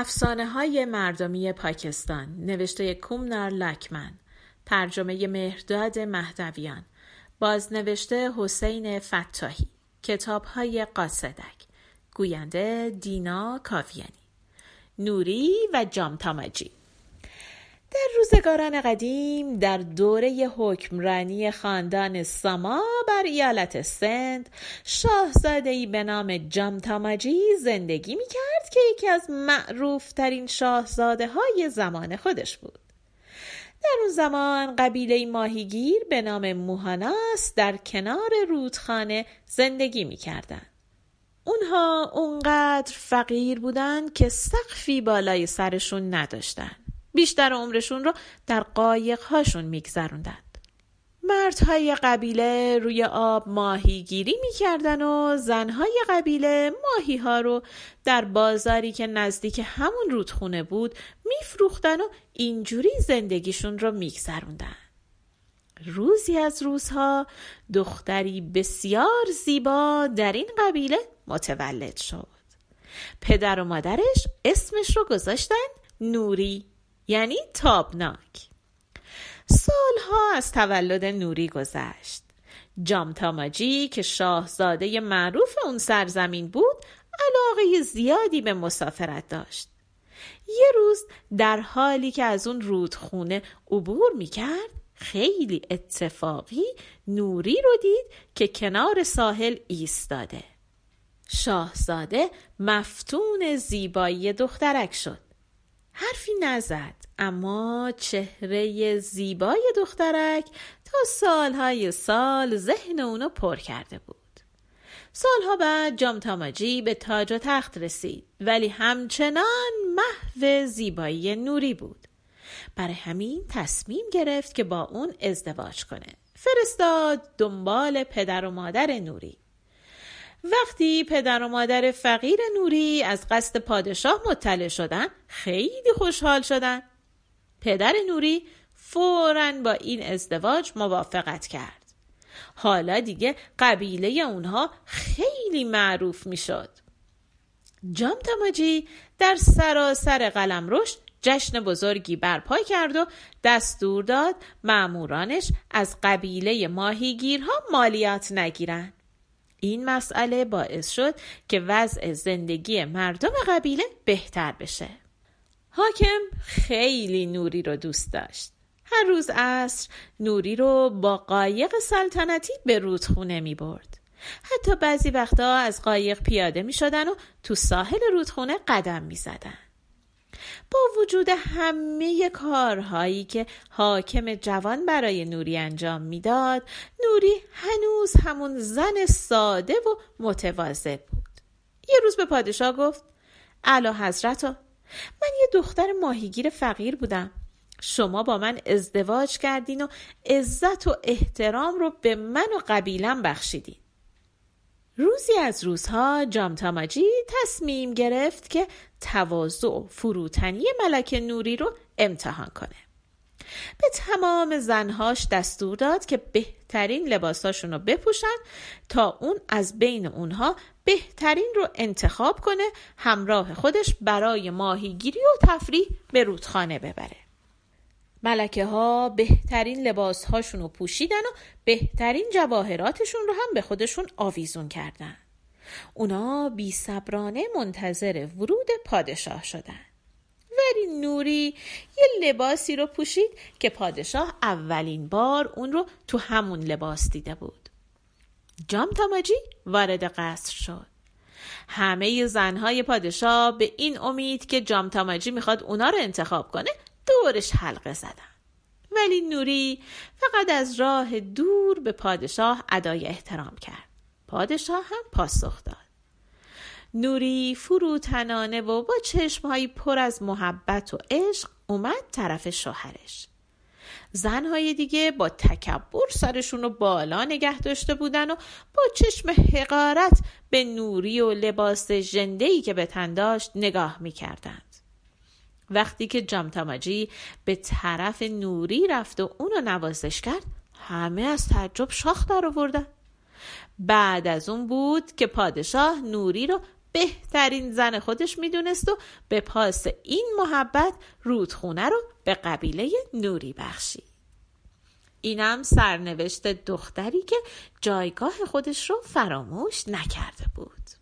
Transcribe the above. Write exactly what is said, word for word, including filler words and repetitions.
افسانه های مردمی پاکستان، نوشته کوم نر لکمن، ترجمه مهرداد مهدویان، بازنوشته حسین فتحی، کتاب های قاصدک، گوینده دینا کاویانی، نوری و جامتاماجی. در روزگاران قدیم در دوره حکمرانی خاندان سما بر ایالت سند، شاهزاده‌ای به نام جامتاماجی زندگی می‌کرد که یکی از معروف‌ترین شاهزاده‌های زمان خودش بود. در اون زمان قبیله ماهیگیر به نام موهناس در کنار رودخانه زندگی می‌کردند. اونها اونقدر فقیر بودند که سقفی بالای سرشون نداشتند. بیشتر عمرشون رو در قایق‌هاشون می‌گذروندند. مردهای قبیله روی آب ماهیگیری می‌کردن و زنهای قبیله ماهی‌ها رو در بازاری که نزدیک همون رودخونه بود می‌فروختن و اینجوری زندگیشون رو می‌گذروندن. روزی از روزها دختری بسیار زیبا در این قبیله متولد شد. پدر و مادرش اسمش رو گذاشتن نوری، یعنی تابناک. سالها از تولد نوری گذشت. جامتاماجی که شاهزاده معروف اون سرزمین بود، علاقه زیادی به مسافرت داشت. یه روز در حالی که از اون رودخونه عبور میکرد، خیلی اتفاقی نوری رو دید که کنار ساحل ایستاده. شاهزاده مفتون زیبایی دخترک شد. حرفی نزد، اما چهره زیبای دخترک تا سالهای سال ذهن اونو پر کرده بود. سالها بعد جامتاماجی به تاج و تخت رسید، ولی همچنان محو زیبایی نوری بود. برای همین تصمیم گرفت که با اون ازدواج کنه. فرستاد دنبال پدر و مادر نوری. وقتی پدر و مادر فقیر نوری از قصد پادشاه مطلع شدن، خیلی خوشحال شدن. پدر نوری فوراً با این ازدواج موافقت کرد. حالا دیگه قبیله اونها خیلی معروف می شد. جامتاماجی در سراسر قلمروش جشن بزرگی برپا کرد و دستور داد مامورانش از قبیله ماهیگیرها مالیات نگیرند. این مسئله باعث شد که وضع زندگی مردم قبیله بهتر بشه. حاکم خیلی نوری رو دوست داشت. هر روز عصر نوری رو با قایق سلطنتی به رودخونه می برد. حتی بعضی وقتا از قایق پیاده می شدن و تو ساحل رودخونه قدم می زدن. با وجود همه کارهایی که حاکم جوان برای نوری انجام میداد، نوری هنوز همون زن ساده و متواضع بود. یه روز به پادشاه گفت: اعلی حضرتا، من یه دختر ماهیگیر فقیر بودم. شما با من ازدواج کردین و عزت و احترام رو به من و قبیله‌ام بخشیدین. روزی از روزها جامتاماجی تصمیم گرفت که تواضع و فروتنی ملکه نوری رو امتحان کنه. به تمام زنهاش دستور داد که بهترین لباساشون رو بپوشن تا اون از بین اونها بهترین رو انتخاب کنه، همراه خودش برای ماهیگیری و تفریح به رودخانه ببره. ملکه ها بهترین لباس هاشون رو پوشیدن و بهترین جواهراتشون رو هم به خودشون آویزون کردن. اونا بی صبرانه منتظر ورود پادشاه شدن. ولی نوری یه لباسی رو پوشید که پادشاه اولین بار اون رو تو همون لباس دیده بود. جامتاماجی وارد قصر شد. همه زنهای پادشاه به این امید که جامتاماجی میخواد اونا رو انتخاب کنه دورش حلقه زدن. ولی نوری فقط از راه دور به پادشاه ادای احترام کرد. پادشاه هم پاسخ داد. نوری فروتنانه و با چشمهایی پر از محبت و عشق اومد طرف شوهرش. زنهای دیگه با تکبر سرشون رو بالا نگه داشته بودن و با چشم حقارت به نوری و لباس ژنده‌ای که به تن داشت نگاه می‌کردند. وقتی که جامتاماجی به طرف نوری رفت و اونو نوازش کرد، همه از تعجب شاخ درآوردن. بعد از اون بود که پادشاه نوری رو بهترین زن خودش میدونست و به پاس این محبت رودخونه رو به قبیله نوری بخشید. اینم سرنوشت دختری که جایگاه خودش رو فراموش نکرده بود.